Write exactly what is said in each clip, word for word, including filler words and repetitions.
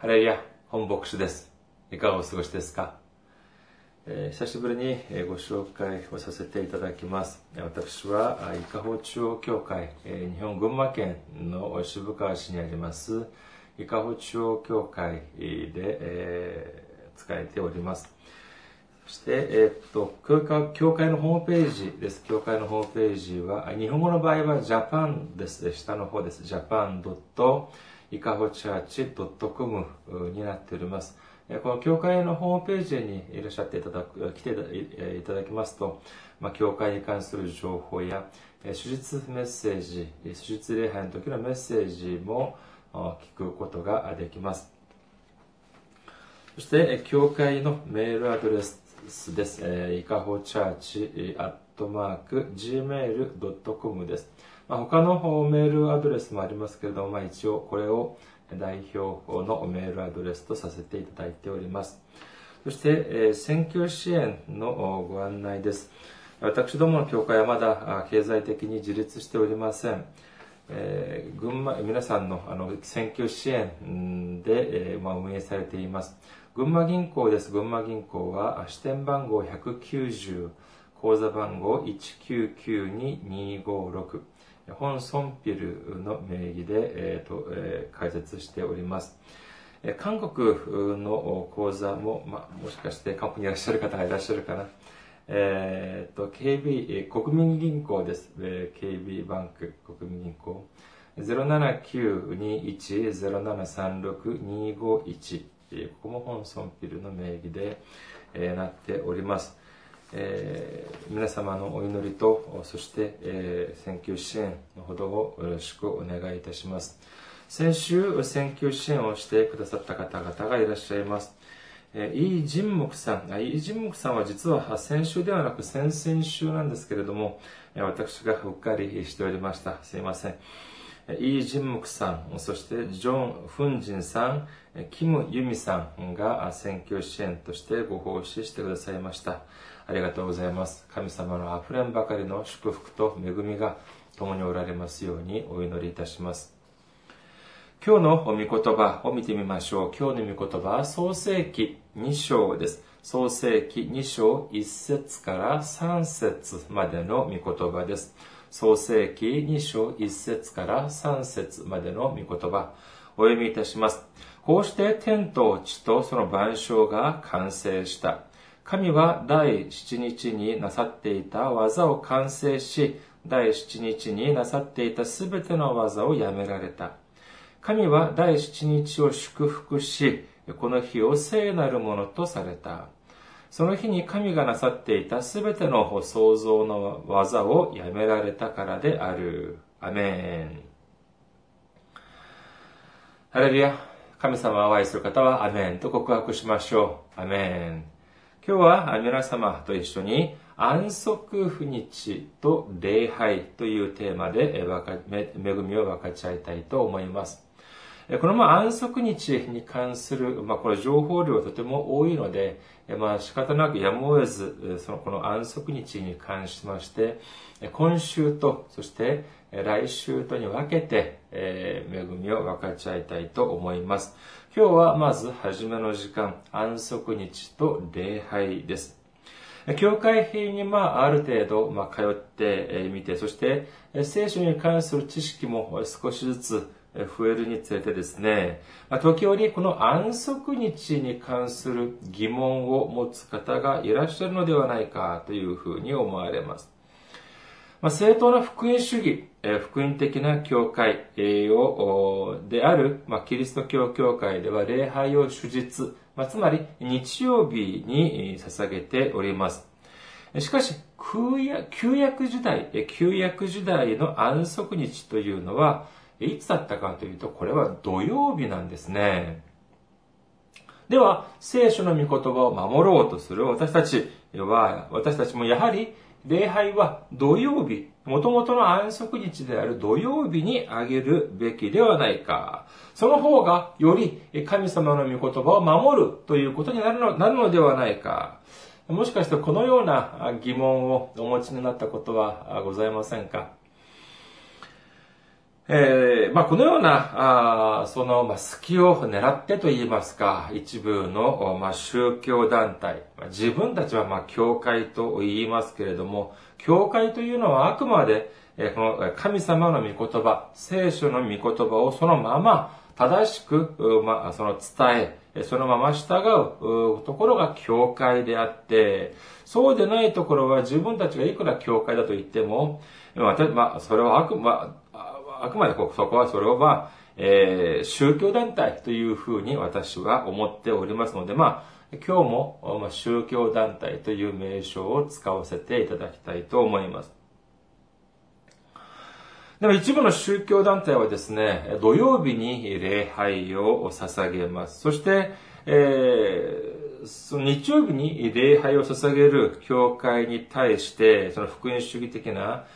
ハレルヤ、本牧師です。いかがお過ごしですか？えー、久しぶりにご紹介をさせていただきます。私は、伊香保中央教会、日本群馬県の渋川市にあります、伊香保中央教会で、えー、使えております。そして、えー、っと教会、教会のホームページです。教会のホームページは、日本語の場合はジャパンです。下の方です。ジャパンドットイカホチャーチドットコム になっております。この教会のホームページにいらっしゃっていただく、来ていただきますと、まあ、教会に関する情報や、手術メッセージ、手術礼拝の時のメッセージも聞くことができます。そして、教会のメールアドレスです。イカホチャーチアットマーク ジーメールドットコム です。他のメールアドレスもありますけれども、まあ、一応これを代表のメールアドレスとさせていただいております。そして、選挙支援のご案内です。私どもの教会はまだ経済的に自立しておりません。えー、群馬皆さんのあの選挙支援で、えーまあ、運営されています。群馬銀行です。群馬銀行は支店番号ひゃくきゅうじゅう、口座番号いちきゅうきゅうににごろく。本ソンピルの名義で、えーとえー、開設しております。えー、韓国の口座も、まあ、もしかして韓国にいらっしゃる方がいらっしゃるかな。えーと、ケービー、国民銀行です。えー、ケービー バンク、国民銀行。ゼロななきゅうにいちゼロななさんろくにごいち。ここも本ソンピルの名義で、えー、なっております。えー、皆様のお祈りと、そして、えー、選挙支援のほどをよろしくお願いいたします。先週、選挙支援をしてくださった方々がいらっしゃいます。えー、イー・ジンモクさん、イー・ジンモクさんは実は先週ではなく先々週なんですけれども、私がうっかりしておりました。すいません。イー・ジンモクさん、そしてジョン・フンジンさん、キム・ユミさんが選挙支援としてご奉仕してくださいました。ありがとうございます。神様のあふれんばかりの祝福と恵みが共におられますようにお祈りいたします。今日の御言葉を見てみましょう。今日の御言葉は創世記に章です。創世記に章いっ節からさん節までの御言葉です。創世記に章いっ節からさん節までの御言葉、お読みいたします。こうして天と地とその万象が完成した。神は第七日になさっていた技を完成し、第七日になさっていたすべての技をやめられた。神は第七日を祝福し、この日を聖なるものとされた。その日に神がなさっていたすべての創造の技をやめられたからである。アメン。ハレルヤ。神様を愛する方はアメンと告白しましょう。アメン。今日は皆様と一緒に安息日と礼拝というテーマで恵みを分かち合いたいと思います。このまあ安息日に関する、まあ、これ情報量がとても多いので、まあ、仕方なくやむを得ず、そのこの安息日に関しまして、今週と、そして来週とに分けて、えー、恵みを分かち合いたいと思います。今日はまず初めの時間、安息日と礼拝です。教会にまあある程度まあ通ってみて、そして聖書に関する知識も少しずつ増えるにつれてですね、時折この安息日に関する疑問を持つ方がいらっしゃるのではないかというふうに思われます。まあ、正当な福音主義、福音的な教会をである、まあ、キリスト教教会では礼拝を主日、まあ、つまり日曜日に捧げております。しかし、旧約時代、旧約時代の安息日というのは、いつだったかというと、これは土曜日なんですね。では、聖書の御言葉を守ろうとする私たちは、私たちもやはり、礼拝は土曜日、もともとの安息日である土曜日にあげるべきではないか。その方が、より神様の御言葉を守るということになるの、なるのではないか。もしかしてこのような疑問をお持ちになったことはございませんか？えーまあ、このようなあその、まあ、隙を狙ってといいますか、一部の、まあ、宗教団体、自分たちは、まあ、教会と言いますけれども、教会というのはあくまで、えー、この神様の御言葉、聖書の御言葉をそのまま正しく、まあ、その伝え、そのまま従うところが教会であって、そうでないところは自分たちがいくら教会だと言っても、まあまあ、それはあくまで、あくまでこそこはそれをまあ、えー、宗教団体というふうに私は思っておりますので、まあ、今日も、まあ、宗教団体という名称を使わせていただきたいと思います。でも一部の宗教団体はですね、土曜日に礼拝を捧げます。そして、えーその日曜日に礼拝を捧げる教会に対して、その福音主義的な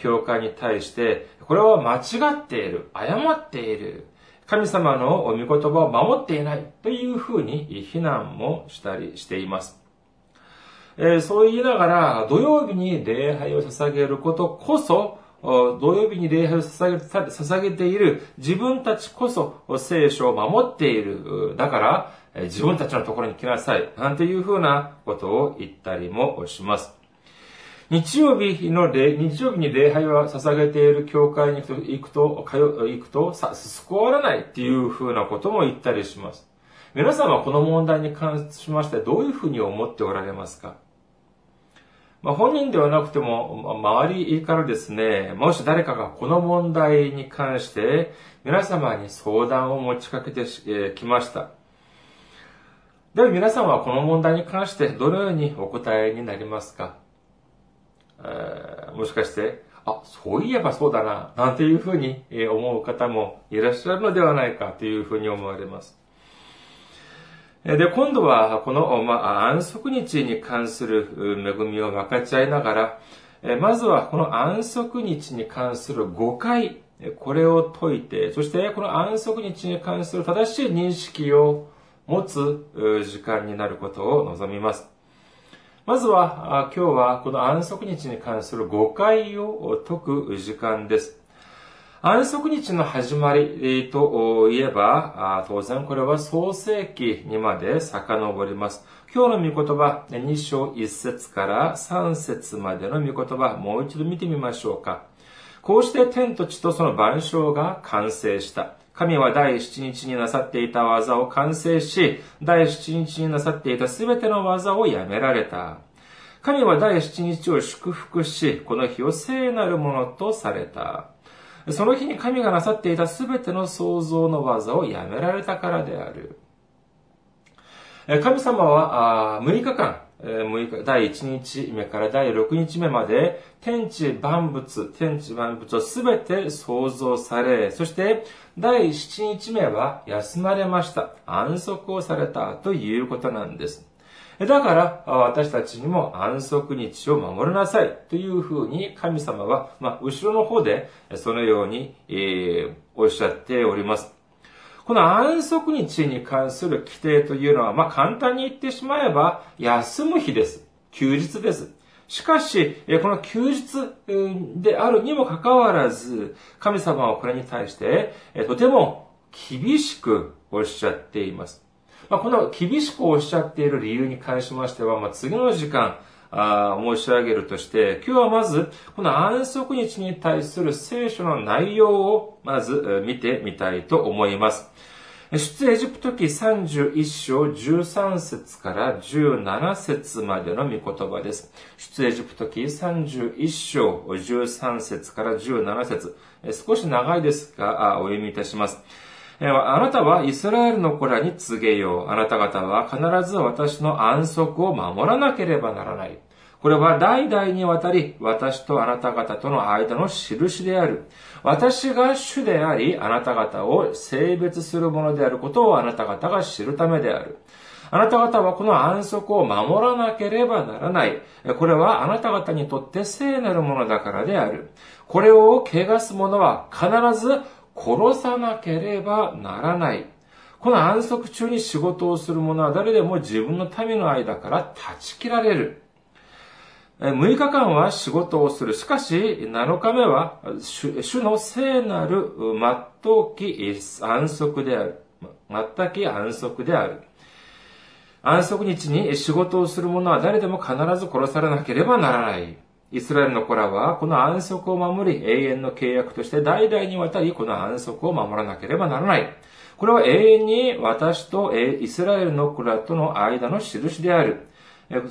教会に対して、これは間違っている、誤っている、神様の御言葉を守っていないというふうに非難もしたりしています。えー、そう言いながら、土曜日に礼拝を捧げることこそ、土曜日に礼拝を捧げ、捧げている自分たちこそ聖書を守っている。だから自分たちのところに来なさい。なんていうふうなことを言ったりもします。日曜日の礼、日曜日に礼拝を捧げている教会に行くと、行くと、救われないっていうふうなことも言ったりします。皆さんはこの問題に関しましてどういうふうに思っておられますか？まあ、本人ではなくても、周りからですね、もし誰かがこの問題に関して、皆様に相談を持ちかけてきました。では皆さんはこの問題に関してどのようにお答えになりますか？えー、もしかして、あ、そういえばそうだな、なんていうふうに思う方もいらっしゃるのではないかというふうに思われます。で、今度は、この、まあ、安息日に関する恵みを分かち合いながら、まずは、この安息日に関する誤解、これを解いて、そして、この安息日に関する正しい認識を持つ時間になることを望みます。まずは、今日は、この安息日に関する誤解を解く時間です。安息日の始まりといえば、当然これは創世記にまで遡ります。今日の御言葉、に章いち節からさん節までの御言葉、もう一度見てみましょうか。こうして天と地とその万象が完成した。神は第七日になさっていた技を完成し、第七日になさっていたすべての技をやめられた。神は第七日を祝福し、この日を聖なるものとされた。その日に神がなさっていたすべての創造の技をやめられたからである。神様はむいかかん、むいか、だいいちにちめからだいろくにちめまで、天地万物、天地万物をすべて創造され、そしてだいしちにちめは休まれました。安息をされたということなんです。だから、私たちにも安息日を守りなさいというふうに神様は、まあ、後ろの方でそのように、えー、おっしゃっております。この安息日に関する規定というのは、まあ、簡単に言ってしまえば、休む日です。休日です。しかし、この休日であるにもかかわらず、神様はこれに対して、とても厳しくおっしゃっています。まあ、この厳しくおっしゃっている理由に関しましては、まあ、次の時間あ申し上げるとして、今日はまず、この安息日に対する聖書の内容を、まず見てみたいと思います。出エジプト記さんじゅういち章じゅうさん節からじゅうなな節までの御言葉です。出エジプト記さんじゅういち章じゅうさん節からじゅうなな節、少し長いですが、お読みいたします。あなたはイスラエルの子らに告げよう。あなた方は必ず私の安息を守らなければならない。これは代々にわたり、私とあなた方との間の印である。私が主であり、あなた方を性別するものであることをあなた方が知るためである。あなた方はこの安息を守らなければならない。これはあなた方にとって聖なるものだからである。これを汚す者は必ず、殺さなければならない。この安息中に仕事をする者は誰でも自分の民の間から断ち切られる。むいかかんは仕事をする。しかし、なのかめは、主, 主の聖なる、全うき安息である。全き安息である。安息日に仕事をする者は誰でも必ず殺されなければならない。イスラエルの子らは、この安息を守り、永遠の契約として代々にわたり、この安息を守らなければならない。これは永遠に私とイスラエルの子らとの間の印である。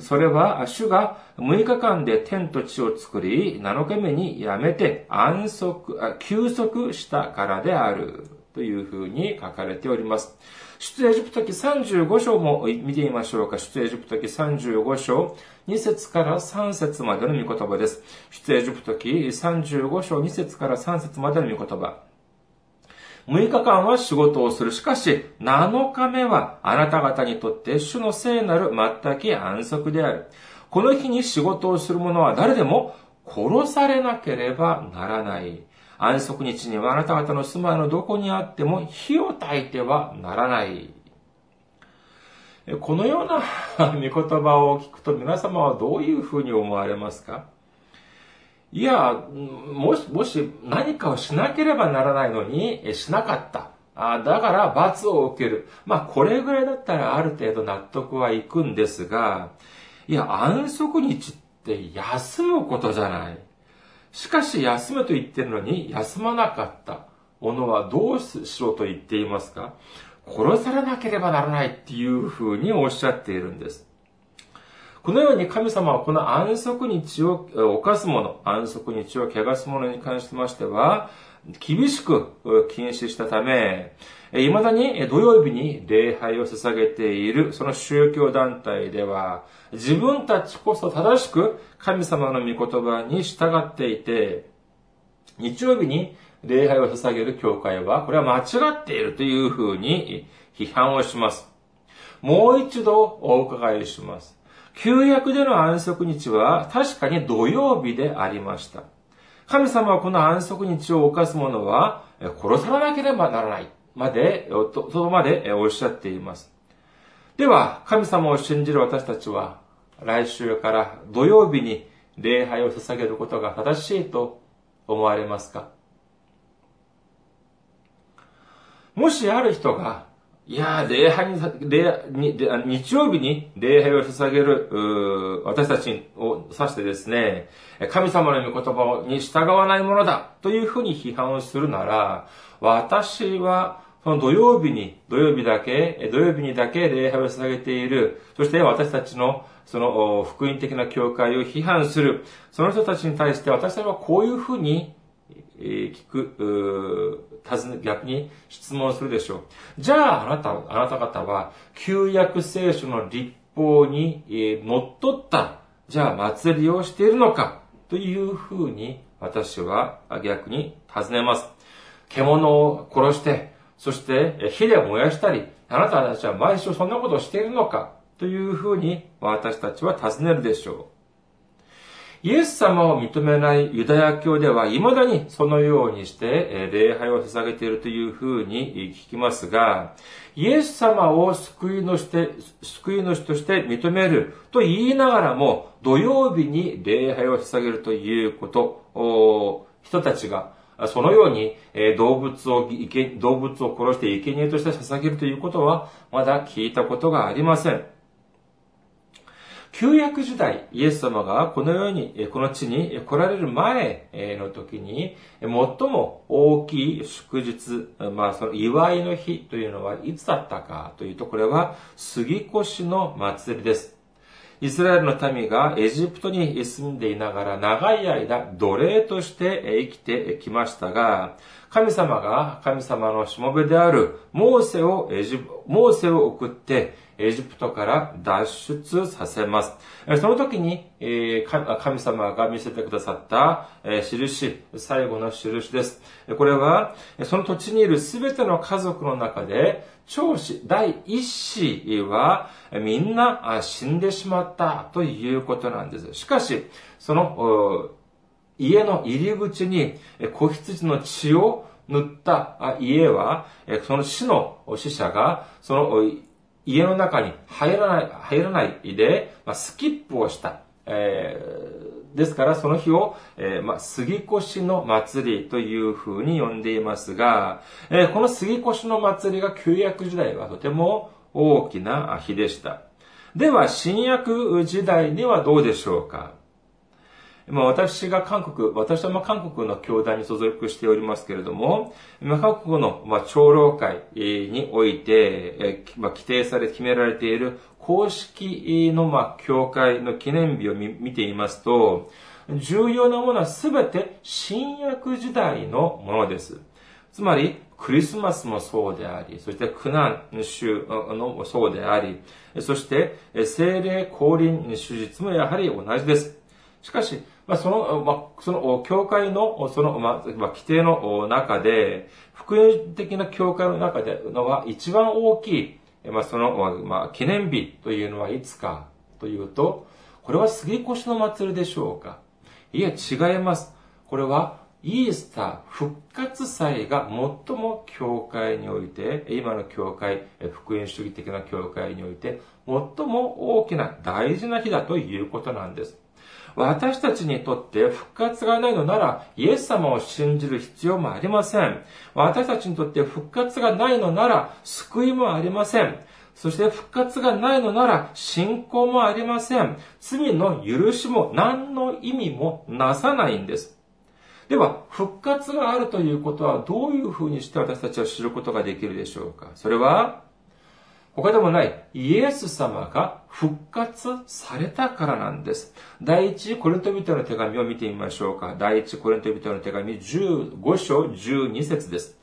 それは、主がむいかかんで天と地を作り、なのかめにやめて安息、休息したからである。というふうに書かれております。出エジプト記さんじゅうご章も見てみましょうか。出エジプト記さんじゅうご章に節からさん節までの御言葉です。出エジプト記さんじゅうご章に節からさん節までの御言葉。むいかかんは仕事をする。しかし、なのかめはあなた方にとって主の聖なる全き安息である。この日に仕事をする者は誰でも殺されなければならない。安息日にはあなた方の住まいのどこにあっても火を焚いてはならない。このような御言葉を聞くと皆様はどういうふうに思われますか？いや、もし、もし何かをしなければならないのにしなかった。あ、だから罰を受ける。まあこれぐらいだったらある程度納得はいくんですが、いや、安息日って休むことじゃない。しかし休めと言ってるのに休まなかった者はどうしろと言っていますか？殺されなければならないっていうふうにおっしゃっているんです。このように神様はこの安息日を犯す者、安息日を汚す者に関しましては、厳しく禁止したため、未だに土曜日に礼拝を捧げているその宗教団体では、自分たちこそ正しく神様の御言葉に従っていて、日曜日に礼拝を捧げる教会は、これは間違っているというふうに批判をします。もう一度お伺いします。旧約での安息日は確かに土曜日でありました。神様はこの安息日を犯す者は殺さなければならないまで、とどまでおっしゃっています。では、神様を信じる私たちは、来週から土曜日に礼拝を捧げることが正しいと思われますか？もしある人が、いや、礼拝に、日曜日に礼拝を捧げる、私たちを指してですね、神様の御言葉に従わないものだというふうに批判をするなら、私は、その土曜日に、土曜日だけ、土曜日にだけ礼拝を捧げている、そして私たちの、その、福音的な教会を批判する、その人たちに対して私たちはこういうふうに、聞く、逆に質問するでしょう。じゃあ、あなた、あなた方は、旧約聖書の律法に、えー、のっとった、じゃあ祭りをしているのか、というふうに、私は逆に尋ねます。獣を殺して、そして火で燃やしたり、あなたたちは毎週そんなことをしているのか、というふうに、私たちは尋ねるでしょう。イエス様を認めないユダヤ教では、未だにそのようにして礼拝を捧げているというふうに聞きますが、イエス様を救い主として認めると言いながらも、土曜日に礼拝を捧げるということ、人たちが、そのように動物を、動物を殺して生贄として捧げるということは、まだ聞いたことがありません。旧約時代、イエス様がこのように、この地に来られる前の時に、最も大きい祝日、まあその祝いの日というのはいつだったかというと、これは杉越の祭りです。イスラエルの民がエジプトに住んでいながら長い間奴隷として生きてきましたが、神様が神様のしもべであるモーセをエジプト、モーセを送ってエジプトから脱出させます。その時に神様が見せてくださった印、最後の印です。これはその土地にいるすべての家族の中で長子、第一子はみんな死んでしまったということなんです。しかし、その家の入り口に子羊の血を塗った家は、その死の死者がその家の中に入らない、入らないで、まあ、スキップをした。えー、ですからその日を、えーまあ、杉越の祭りというふうに呼んでいますが、えー、この杉越の祭りが旧約時代はとても大きな日でした。では新約時代にはどうでしょうか。まあ、私が韓国、私はまあ韓国の教団に所属しておりますけれども、まあ、韓国のまあ長老会において、まあ、規定され、決められている公式のまあ教会の記念日を見ていますと、重要なものはすべて新約時代のものです。つまり、クリスマスもそうであり、そして苦難主のそうであり、そして聖霊降臨主日もやはり同じです。しかし、まあ、その、まあ、その、教会の、その、まあ、規定の中で、福音的な教会の中でのは一番大きい、まあ、その、まあ、記念日というのはいつかというと、これは杉越の祭りでしょうか？いや、違います。これは、イースター復活祭が最も教会において、今の教会、福音主義的な教会において、最も大きな大事な日だということなんです。私たちにとって復活がないのなら、イエス様を信じる必要もありません。私たちにとって復活がないのなら、救いもありません。そして復活がないのなら、信仰もありません。罪の許しも何の意味もなさないんです。では、復活があるということは、どういうふうにして私たちは知ることができるでしょうか。それは、他でもないイエス様が復活されたからなんです。第一コリント人の手紙を見てみましょうか。第一コリント人の手紙じゅうごしょうじゅうにせつです。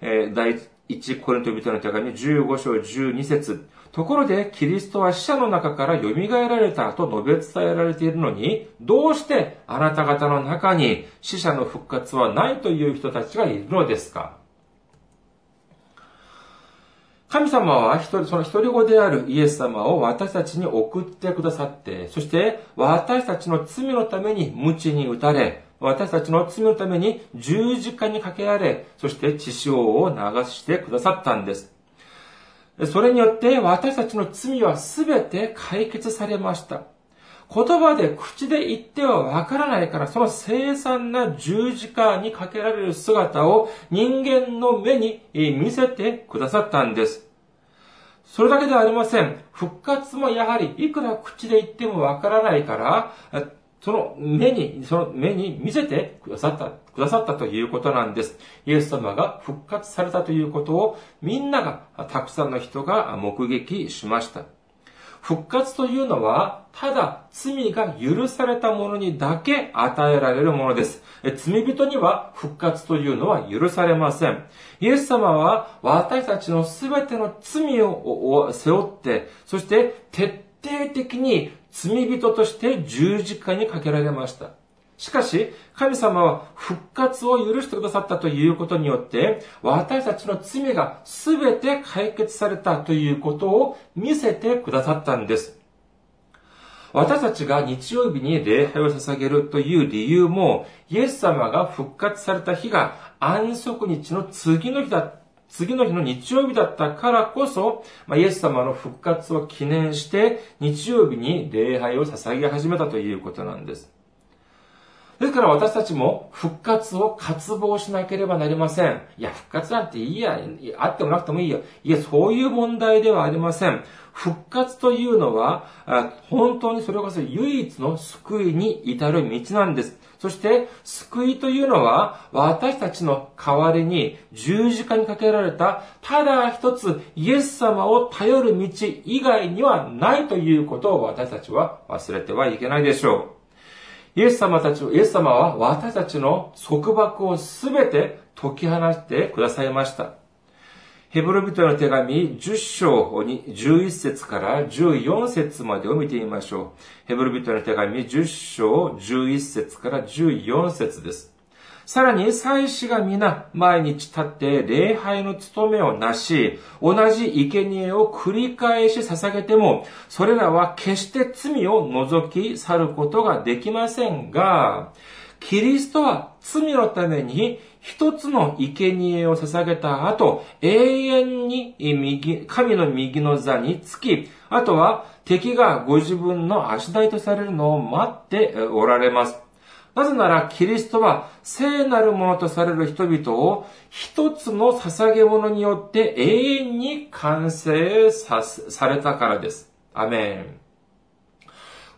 えー、第一コリント人の手紙じゅうごしょうじゅうにせつ。ところでキリストは死者の中から蘇られたと述べ伝えられているのに、どうしてあなた方の中に死者の復活はないという人たちがいるのですか。神様は一人、その一人子であるイエス様を私たちに送ってくださって、そして私たちの罪のために鞭に打たれ、私たちの罪のために十字架にかけられ、そして血潮を流してくださったんです。それによって私たちの罪はすべて解決されました。言葉で口で言ってはわからないから、その凄惨な十字架にかけられる姿を人間の目に見せてくださったんです。それだけではありません。復活もやはりいくら口で言ってもわからないから、その目に、その目に見せてくださった、くださったということなんです。イエス様が復活されたということをみんなが、たくさんの人が目撃しました。復活というのは、ただ罪が許された者にだけ与えられるものです。罪人には復活というのは許されません。イエス様は私たちのすべての罪を背負って、そして徹底的に罪人として十字架にかけられました。しかし、神様は復活を許してくださったということによって、私たちの罪がすべて解決されたということを見せてくださったんです。私たちが日曜日に礼拝を捧げるという理由も、イエス様が復活された日が安息日の次の日だった。次の日の日曜日だったからこそ、まあ、イエス様の復活を記念して、日曜日に礼拝を捧げ始めたということなんです。ですから私たちも復活を渇望しなければなりません。いや、復活なんていいや、あってもなくてもいいよ。いや、そういう問題ではありません。復活というのは、本当にそれこそ唯一の救いに至る道なんです。そして、救いというのは、私たちの代わりに十字架にかけられた、ただ一つイエス様を頼る道以外にはないということを私たちは忘れてはいけないでしょう。イエス様たち、イエス様は私たちの束縛をすべて解き放してくださいました。ヘブル人への手紙じゅっしょうじゅういっせつからじゅうよんせつまでを見てみましょう。ヘブル人への手紙じゅっしょうじゅういっせつからじゅうよんせつです。さらに祭司が皆毎日立って礼拝の務めをなし、同じ生贄を繰り返し捧げても、それらは決して罪を除き去ることができませんが、キリストは罪のために一つの生贄を捧げた後、永遠に右神の右の座につき、あとは敵がご自分の足台とされるのを待っておられます。なぜならキリストは聖なるものとされる人々を一つの捧げ物によって永遠に完成 さ, されたからです。アメン。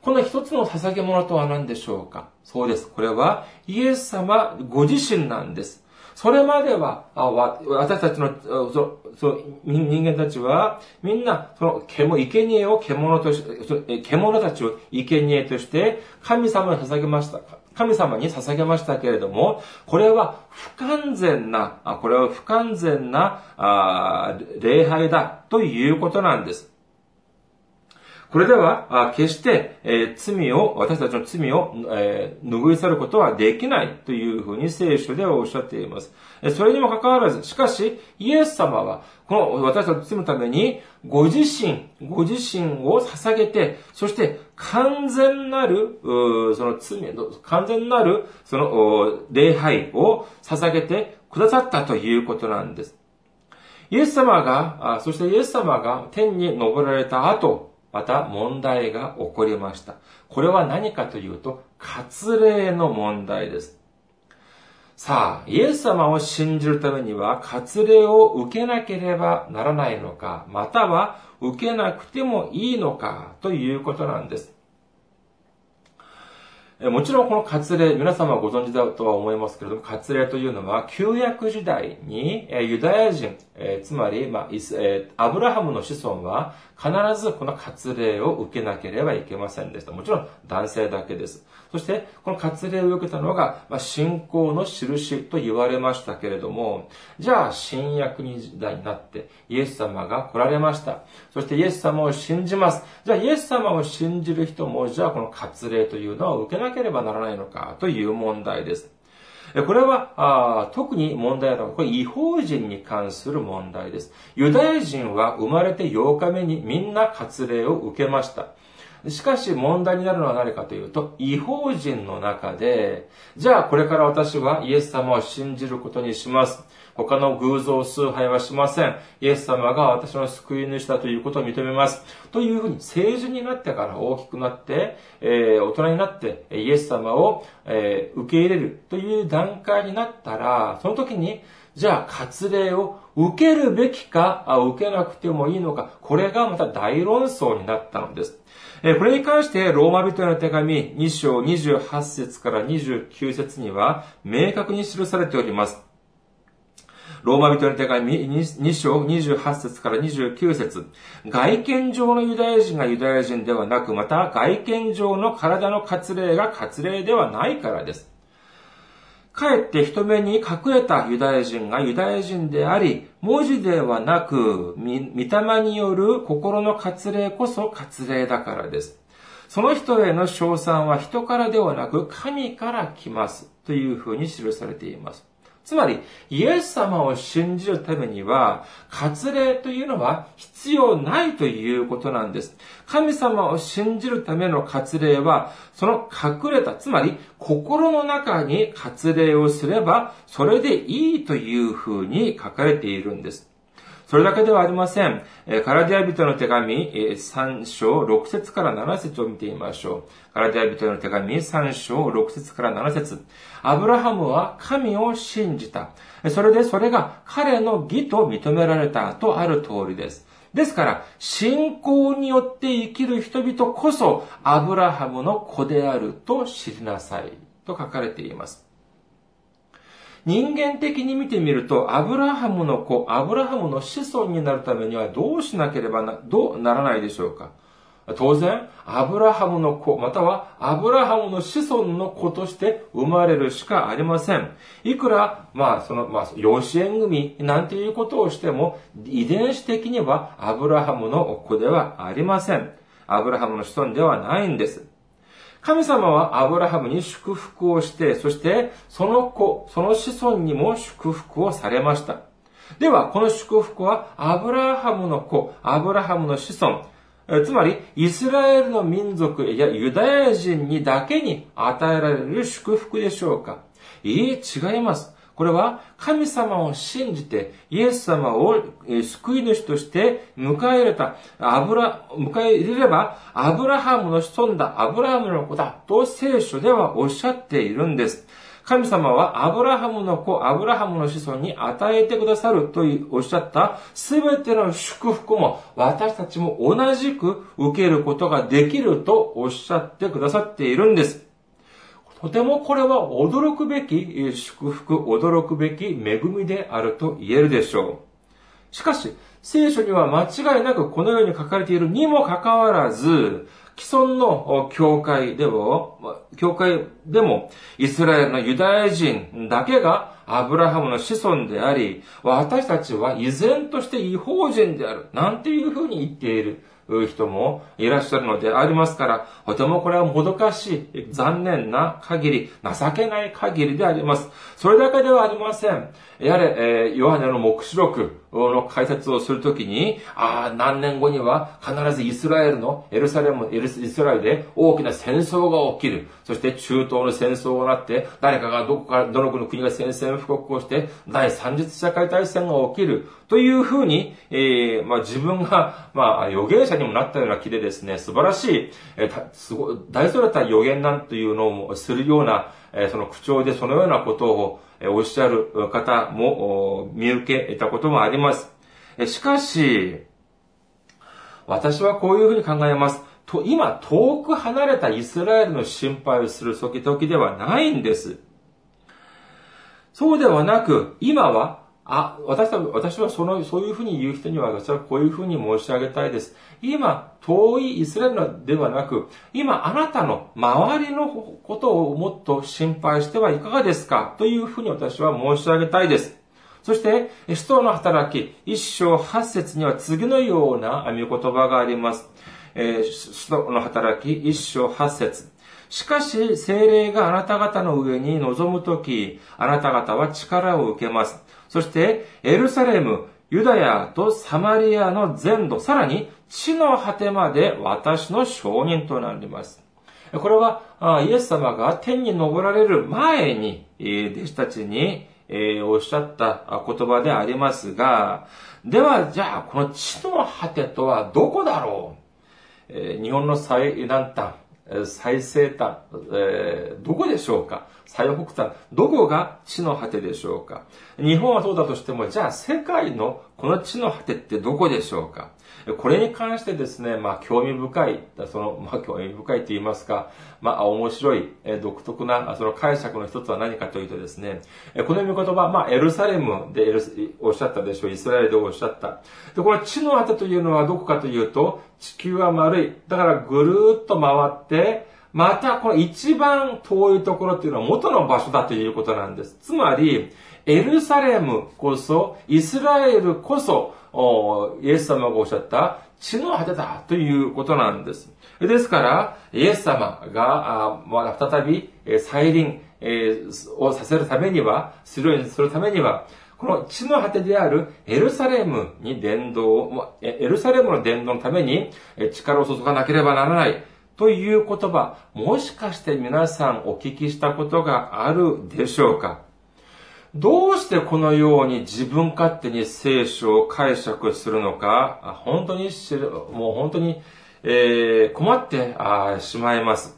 この一つの捧げ物とは何でしょうか？そうです。これはイエス様ご自身なんです。それまでは、私たちの、そそ人間たちは、みんな、その、けも、生贄を獣として、獣たちを生贄として、神様に捧げました。神様に捧げましたけれども、これは不完全な、これは不完全な、あ礼拝だ、ということなんです。これでは、決して、えー、罪を、私たちの罪を、えー、拭い去ることはできないというふうに聖書ではおっしゃっています。それにもかかわらず、しかし、イエス様は、この私たちの罪のために、ご自身、ご自身を捧げて、そして、完全なる、その罪、完全なる、その、礼拝を捧げてくださったということなんです。イエス様が、そしてイエス様が天に昇られた後、また問題が起こりました。これは何かというと、割礼の問題です。さあ、イエス様を信じるためには、割礼を受けなければならないのか、または受けなくてもいいのか、ということなんです。もちろんこの割礼、皆様はご存知だとは思いますけれども、割礼というのは、旧約時代にユダヤ人、つまり、まあ、アブラハムの子孫は必ずこの割礼を受けなければいけませんでした。もちろん男性だけです。そして、この割礼を受けたのが、まあ、信仰の印と言われましたけれども、じゃあ、新約時代になって、イエス様が来られました。そして、イエス様を信じます。じゃあ、イエス様を信じる人も、じゃあ、この割礼というのを受けなければならないのかという問題です。これは、あ特に問題なのは、これ違法人に関する問題です。ユダヤ人は生まれてようかめにみんな割礼を受けました。しかし問題になるのは何かというと、違法人の中で、じゃあこれから私はイエス様を信じることにします。他の偶像崇拝はしません。イエス様が私の救い主だということを認めます。というふうに、成人になってから大きくなって、えー、大人になってイエス様を、えー、受け入れるという段階になったら、その時に、じゃあ割礼を受けるべきか、受けなくてもいいのか、これがまた大論争になったのです。これに関してローマ人への手紙にしょうにじゅうはっせつからにじゅうきゅうせつには明確に記されております。ローマ人への手紙にしょうにじゅうはっせつからにじゅうきゅうせつ。外見上のユダヤ人がユダヤ人ではなく、また外見上の体の割礼が割礼ではないからです。かえって人目に隠れたユダヤ人がユダヤ人であり、文字ではなく、み、御霊による心の割礼こそ割礼だからです。その人への称賛は人からではなく、神から来ます。というふうに記されています。つまり、イエス様を信じるためには、割礼というのは必要ないということなんです。神様を信じるための割礼は、その隠れた、つまり心の中に割礼をすれば、それでいいというふうに書かれているんです。それだけではありません。カラディア人の手紙さんしょうろくせつからななせつを見てみましょう。カラディア人の手紙さんしょうろくせつからななせつ。アブラハムは神を信じた。それでそれが彼の義と認められたとある通りです。ですから、信仰によって生きる人々こそアブラハムの子であると知りなさいと書かれています。人間的に見てみると、アブラハムの子、アブラハムの子孫になるためにはどうしなければな、どうならないでしょうか。当然、アブラハムの子、またはアブラハムの子孫の子として生まれるしかありません。いくら、まあ、その、まあ、養子縁組なんていうことをしても、遺伝子的にはアブラハムの子ではありません。アブラハムの子孫ではないんです。神様はアブラハムに祝福をして、そしてその子、その子孫にも祝福をされました。では、この祝福はアブラハムの子、アブラハムの子孫、つまり、イスラエルの民族やユダヤ人にだけに与えられる祝福でしょうか。いいえ、違います。これは、神様を信じて、イエス様を救い主として迎え入れた、油、迎え入れれば、アブラハムの子孫だ、アブラハムの子だ、と聖書ではおっしゃっているんです。神様はアブラハムの子、アブラハムの子孫に与えてくださるとおっしゃったすべての祝福も私たちも同じく受けることができるとおっしゃってくださっているんです。とてもこれは驚くべき祝福、驚くべき恵みであると言えるでしょう。しかし、聖書には間違いなくこのように書かれているにもかかわらず、既存の教会でも、教会でも、イスラエルのユダヤ人だけがアブラハムの子孫であり、私たちは依然として異邦人である、なんていうふうに言っている人もいらっしゃるのでありますから、とてもこれはもどかしい、残念な限り、情けない限りであります。それだけではありません。やれ、ヨハネの黙示録の解説をするときに、ああ、何年後には必ずイスラエルのエルサレム、イスラエルで大きな戦争が起きる。そして中東の戦争がなって、誰かがどこか、どの国の国が宣戦布告をして、第三次世界大戦が起きる。というふうに、えー、まあ、自分が、まあ、預言者にもなったような気でですね、素晴らしい、えー、たすご大それた預言なんていうのをするような、えー、その口調でそのようなことを、えー、おっしゃる方も見受けたこともあります。えー、しかし、私はこういうふうに考えます。と、今、遠く離れたイスラエルの心配をする時々ではないんです。そうではなく、今は、あ、私は、私はその、そういうふうに言う人には、私はこういうふうに申し上げたいです。今、遠いイスラエルではなく、今、あなたの周りのことをもっと心配してはいかがですかというふうに私は申し上げたいです。そして、使徒の働き、一章八節には次のような御言葉があります。えー、使徒の働き、一章八節。しかし、聖霊があなた方の上に臨むとき、あなた方は力を受けます。そして、エルサレム、ユダヤとサマリアの全土、さらに地の果てまで私の証人となります。これは、イエス様が天に昇られる前に、弟子たちにおっしゃった言葉でありますが、では、じゃあ、この地の果てとはどこだろう？日本の最南端。最西端、えー、どこでしょうか？最北端、どこが地の果てでしょうか？日本はそうだとしても、じゃあ世界のこの地の果てってどこでしょうか？これに関してですね、まあ興味深い、その、まあ興味深いと言いますか、まあ面白い、独特な、その解釈の一つは何かというとですね、この御言葉、まあエルサレムでエルおっしゃったでしょう、イスラエルでおっしゃった。で、この地の果てというのはどこかというと、地球は丸い。だからぐるーっと回って、またこの一番遠いところというのは元の場所だということなんです。つまり、エルサレムこそ、イスラエルこそ、イエス様がおっしゃった地の果てだということなんです。ですから、イエス様が再び再臨をさせるためには、するようにするためには、この地の果てであるエルサレムに伝道を、エルサレムの伝道のために力を注がなければならないという言葉、もしかして皆さんお聞きしたことがあるでしょうか？どうしてこのように自分勝手に聖書を解釈するのか、本当に知る、もう本当に、えー、困ってあしまいます。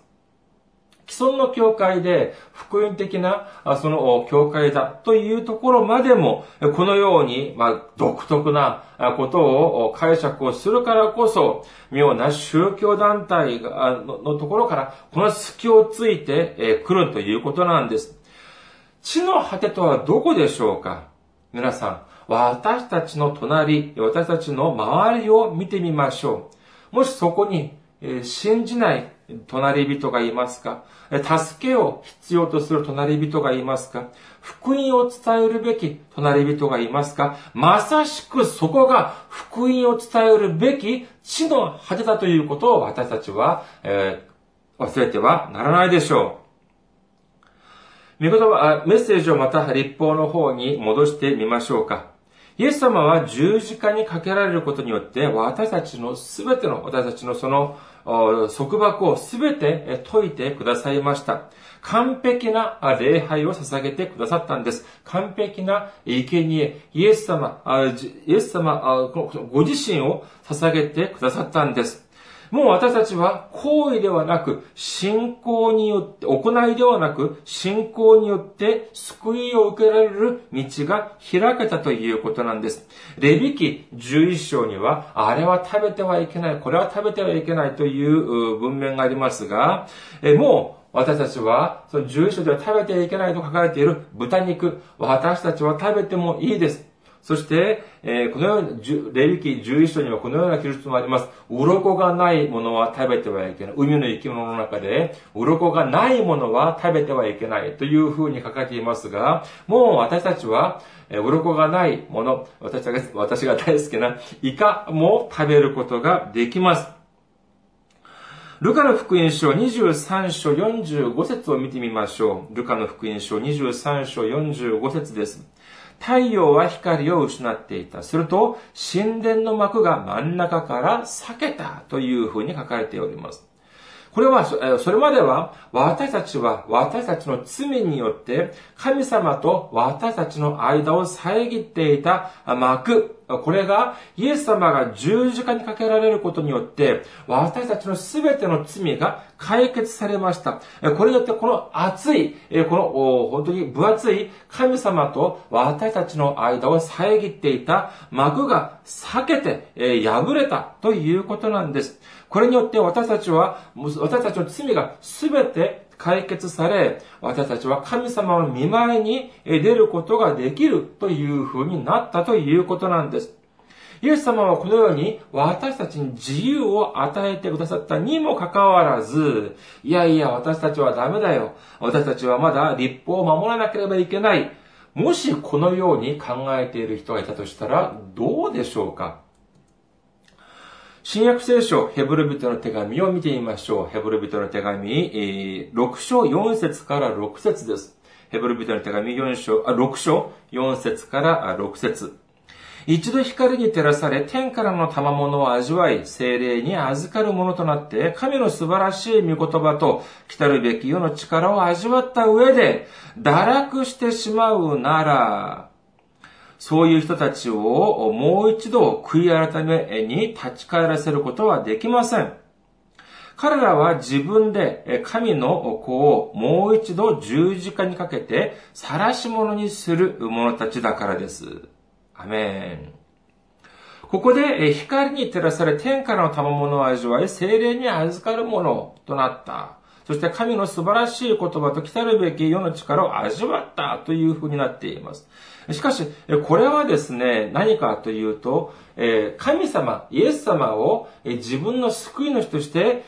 既存の教会で福音的な、その教会だというところまでも、このように、まあ、独特なことを解釈をするからこそ、妙な宗教団体のところから、この隙をついてくるということなんです。地の果てとはどこでしょうか？皆さん、私たちの隣、私たちの周りを見てみましょう。もしそこに、えー、信じない隣人がいますか？助けを必要とする隣人がいますか？福音を伝えるべき隣人がいますか？まさしくそこが福音を伝えるべき地の果てだということを私たちは、えー、忘れてはならないでしょう。御言葉、メッセージをまた立法の方に戻してみましょうか。イエス様は十字架にかけられることによって、私たちのすべての、私たちのその束縛をすべて解いてくださいました。完璧な礼拝を捧げてくださったんです。完璧な生贄、イエス様、イエス様、ご自身を捧げてくださったんです。もう私たちは行為ではなく信仰によって、行いではなく信仰によって救いを受けられる道が開けたということなんです。レビ記じゅういち章には、あれは食べてはいけない、これは食べてはいけないという文面がありますが、えもう私たちは、そのじゅういち章では食べていけないと書かれている豚肉、私たちは食べてもいいです。そして、えー、このように、レビ記じゅういち章にはこのような記述もあります。鱗がないものは食べてはいけない。海の生き物の中で、鱗がないものは食べてはいけないというふうに書かれていますが、もう私たちは、えー、鱗がないもの、私が、私が大好きなイカも食べることができます。ルカの福音書にじゅうさん章よんじゅうご節を見てみましょう。ルカの福音書にじゅうさん章よんじゅうご節です。太陽は光を失っていた。すると、神殿の幕が真ん中から裂けたというふうに書かれております。これは、それまでは、私たちは、私たちの罪によって、神様と私たちの間を遮っていた幕、これが、イエス様が十字架にかけられることによって、私たちのすべての罪が解決されました。これによって、この厚い、この、本当に分厚い神様と私たちの間を遮っていた幕が裂けて破れたということなんです。これによって私たちは、私たちの罪がすべて解決され、私たちは神様の御前に出ることができるという風になったということなんです。イエス様はこのように私たちに自由を与えてくださったにもかかわらず、いやいや私たちはダメだよ。私たちはまだ律法を守らなければいけない。もしこのように考えている人がいたとしたらどうでしょうか？新約聖書、ヘブル人の手紙を見てみましょう。ヘブル人の手紙、ろく章よん節からろく節です。ヘブル人の手紙よん章、あ、ろく章よん節からろく節。一度光に照らされ、天からの賜物を味わい、聖霊に預かるものとなって、神の素晴らしい御言葉と、来たるべき世の力を味わった上で、堕落してしまうなら、そういう人たちをもう一度悔い改めに立ち返らせることはできません。彼らは自分で神の子をもう一度十字架にかけて晒し者にする者たちだからです。アメン。ここで光に照らされ天からの賜物を味わい、聖霊に預かるものとなった。そして神の素晴らしい言葉と来たるべき世の力を味わったというふうになっています。しかし、これはですね、何かというと、神様、イエス様を自分の救い主として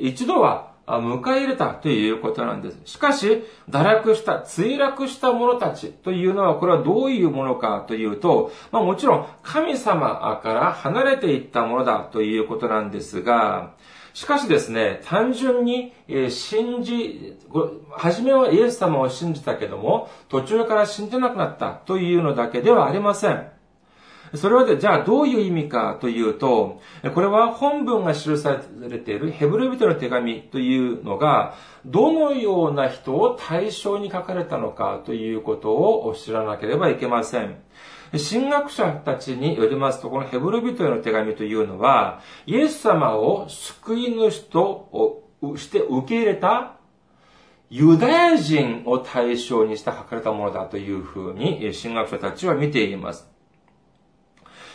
一度は迎え入れたということなんです。しかし、堕落した、墜落した者たちというのは、これはどういうものかというと、まあもちろん神様から離れていったものだということなんですが、しかしですね、単純に信じ、初めはイエス様を信じたけども、途中から信じなくなったというのだけではありません。それはで、じゃあどういう意味かというと、これは本文が記されているヘブル人の手紙というのが、どのような人を対象に書かれたのかということを知らなければいけません。神学者たちによりますと、このヘブル人への手紙というのは、イエス様を救い主として受け入れたユダヤ人を対象にして書かれたものだというふうに神学者たちは見ています。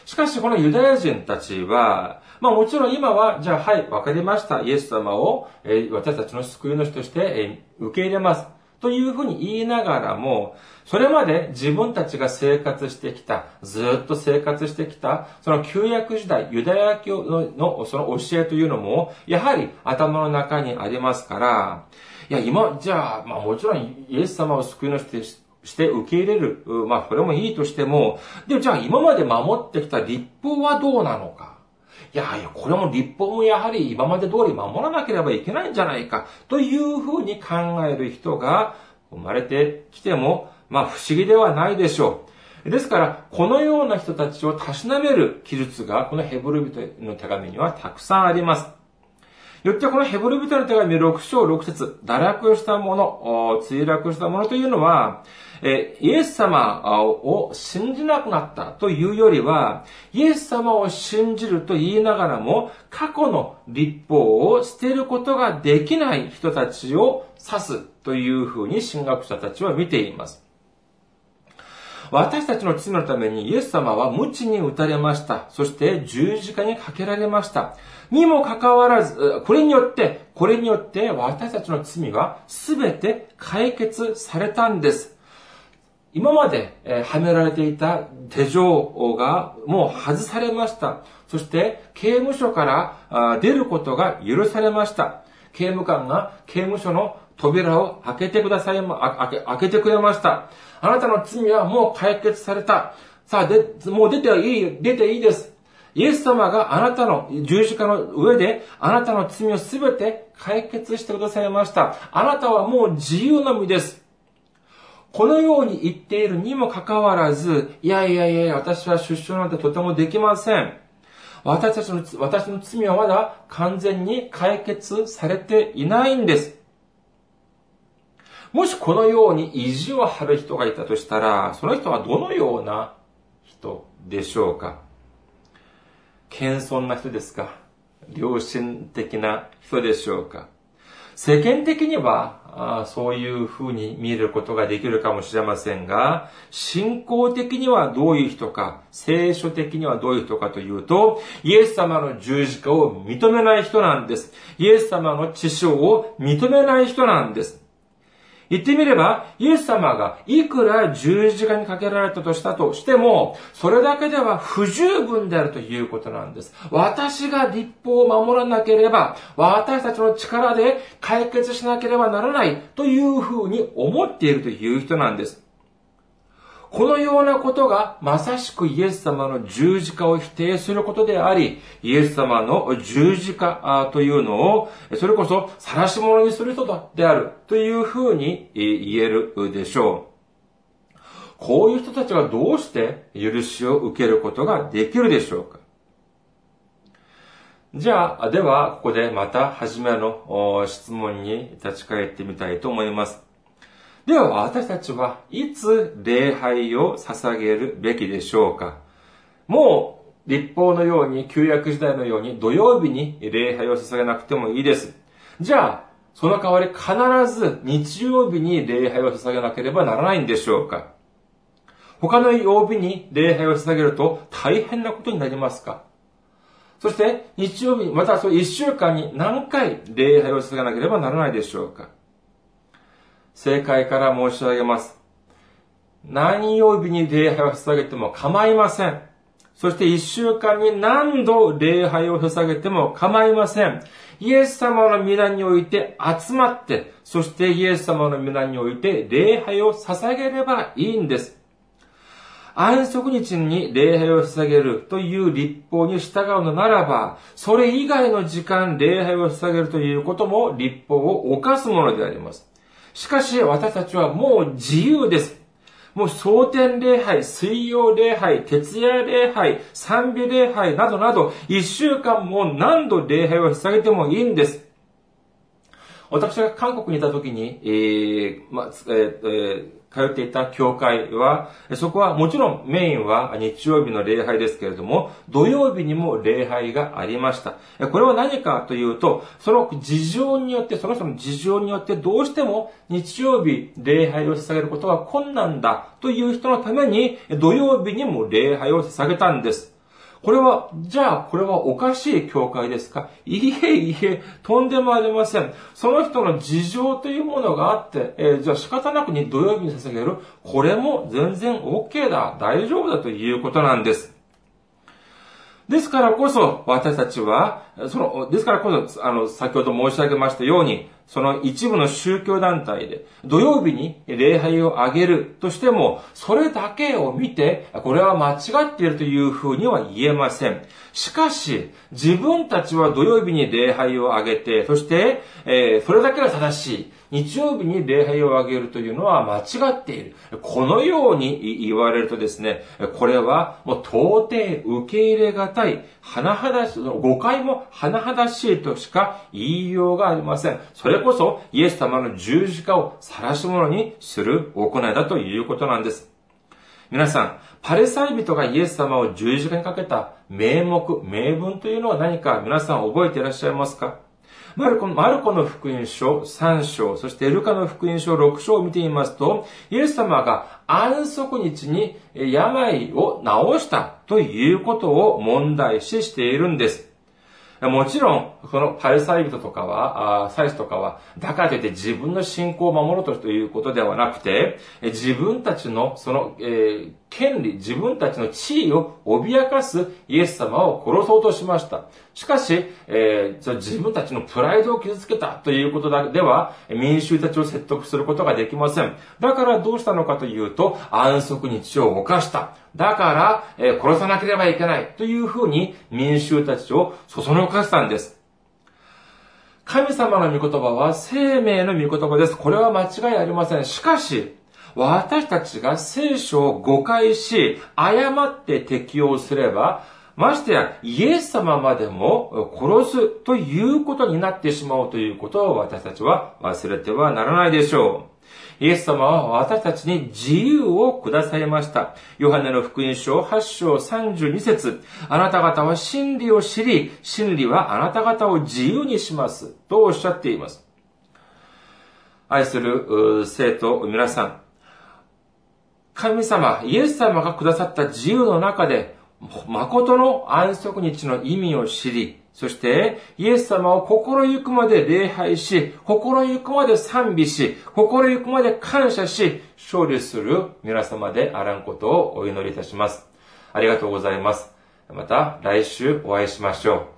しかし、このユダヤ人たちは、まあもちろん今は、じゃあはい、わかりました。イエス様を私たちの救い主として受け入れます。というふうに言いながらも、それまで自分たちが生活してきた、ずっと生活してきた、その旧約時代、ユダヤ教のその教えというのも、やはり頭の中にありますから、いや、今、じゃあ、まあもちろんイエス様を救いのして、して受け入れる、まあこれもいいとしても、で、じゃあ今まで守ってきた律法はどうなのか。いやいや、これも立法もやはり今まで通り守らなければいけないんじゃないか、というふうに考える人が生まれてきても、まあ不思議ではないでしょう。ですから、このような人たちをたしなめる記述が、このヘブル人の手紙にはたくさんあります。よってこのヘブル人の手紙ろくしょうろくせつ、堕落した者、墜落した者というのは、イエス様を信じなくなったというよりは、イエス様を信じると言いながらも、過去の律法を捨てることができない人たちを指すというふうに神学者たちは見ています。私たちの罪のためにイエス様は鞭に打たれました。そして十字架にかけられました。にもかかわらず、これによって、これによって私たちの罪はすべて解決されたんです。今まで、えー、はめられていた手錠がもう外されました。そして刑務所から出ることが許されました。刑務官が刑務所の扉を開けてください、開け、開けてくれました。あなたの罪はもう解決された。さあ、で、もう出ていい、出ていいです。イエス様があなたの十字架の上で、あなたの罪をすべて解決してくださいました。あなたはもう自由の身です。このように言っているにもかかわらず、いやいやいや、私は出所なんてとてもできません。私たちの、私の罪はまだ完全に解決されていないんです。もしこのように意地を張る人がいたとしたら、その人はどのような人でしょうか？謙遜な人ですか？良心的な人でしょうか？世間的には、そういう風に見えることができるかもしれませんが、信仰的にはどういう人か、聖書的にはどういう人かというと、イエス様の十字架を認めない人なんです。イエス様の血性を認めない人なんです。言ってみれば、イエス様がいくら十字架にかけられたとしたとしても、それだけでは不十分であるということなんです。私が律法を守らなければ、私たちの力で解決しなければならないというふうに思っているという人なんです。このようなことがまさしくイエス様の十字架を否定することであり、イエス様の十字架というのを、それこそ晒し者にする人であるというふうに言えるでしょう。こういう人たちはどうして許しを受けることができるでしょうか？じゃあ、ではここでまた初めの質問に立ち返ってみたいと思います。では私たちはいつ礼拝を捧げるべきでしょうか？もう律法のように旧約時代のように土曜日に礼拝を捧げなくてもいいです。じゃあその代わり必ず日曜日に礼拝を捧げなければならないんでしょうか？他の曜日に礼拝を捧げると大変なことになりますか？そして日曜日、またそのいっしゅうかんに何回礼拝を捧げなければならないでしょうか？正解から申し上げます。何曜日に礼拝を捧げても構いません。そして一週間に何度礼拝を捧げても構いません。イエス様の皆において集まって、そしてイエス様の皆において礼拝を捧げればいいんです。安息日に礼拝を捧げるという律法に従うのならば、それ以外の時間礼拝を捧げるということも律法を犯すものであります。しかし私たちはもう自由です。もう蒼天礼拝、水曜礼拝、徹夜礼拝、賛美礼拝などなど、一週間も何度礼拝を捧げてもいいんです。私が韓国にいた時に、えーまえーえー、通っていた教会は、そこはもちろんメインは日曜日の礼拝ですけれども、土曜日にも礼拝がありました。これは何かというと、その事情によって、その人の事情によってどうしても日曜日礼拝を捧げることは困難だという人のために、土曜日にも礼拝を捧げたんです。これは、じゃあ、これはおかしい教会ですか？いえいえ、とんでもありません。その人の事情というものがあって、えー、じゃあ仕方なくに土曜日に捧げる。これも全然 OK だ。大丈夫だということなんです。ですからこそ、私たちは、その、ですからこそ、あの、先ほど申し上げましたように、その一部の宗教団体で土曜日に礼拝をあげるとしても、それだけを見てこれは間違っているというふうには言えません。しかし自分たちは土曜日に礼拝をあげて、そして、えー、それだけが正しい、日曜日に礼拝をあげるというのは間違っている、このように言われるとですね、これはもう到底受け入れがたい、甚だしい、誤解も甚だしいとしか言いようがありません。それこそイエス様の十字架を晒し者にする行いだということなんです。皆さん、パリサイ人がイエス様を十字架にかけた名目、名分というのは何か皆さん覚えていらっしゃいますか？マルコ、マルコの福音書さん章、そしてルカの福音書ろく章を見てみますと、イエス様が安息日に病を治したということを問題視しているんです。もちろん、このパリサイ人とかは、祭司とかは、だからといって自分の信仰を守ろうということではなくて、自分たちのその、えー、権利、自分たちの地位を脅かすイエス様を殺そうとしました。しかし、えー、自分たちのプライドを傷つけたということでは、民衆たちを説得することができません。だからどうしたのかというと、安息日を犯した。だから、えー、殺さなければいけないというふうに民衆たちをそそのかしたんです。神様の御言葉は生命の御言葉です。これは間違いありません。しかし、私たちが聖書を誤解し、誤って適用すれば、ましてやイエス様までも殺すということになってしまうということを私たちは忘れてはならないでしょう。イエス様は私たちに自由をくださいました。ヨハネの福音書はち章さんじゅうに節、あなた方は真理を知り、真理はあなた方を自由にしますとおっしゃっています。愛する生徒皆さん、神様、イエス様がくださった自由の中で、誠の安息日の意味を知り、そして、イエス様を心ゆくまで礼拝し、心ゆくまで賛美し、心ゆくまで感謝し、勝利する皆様であらんことをお祈りいたします。ありがとうございます。また来週お会いしましょう。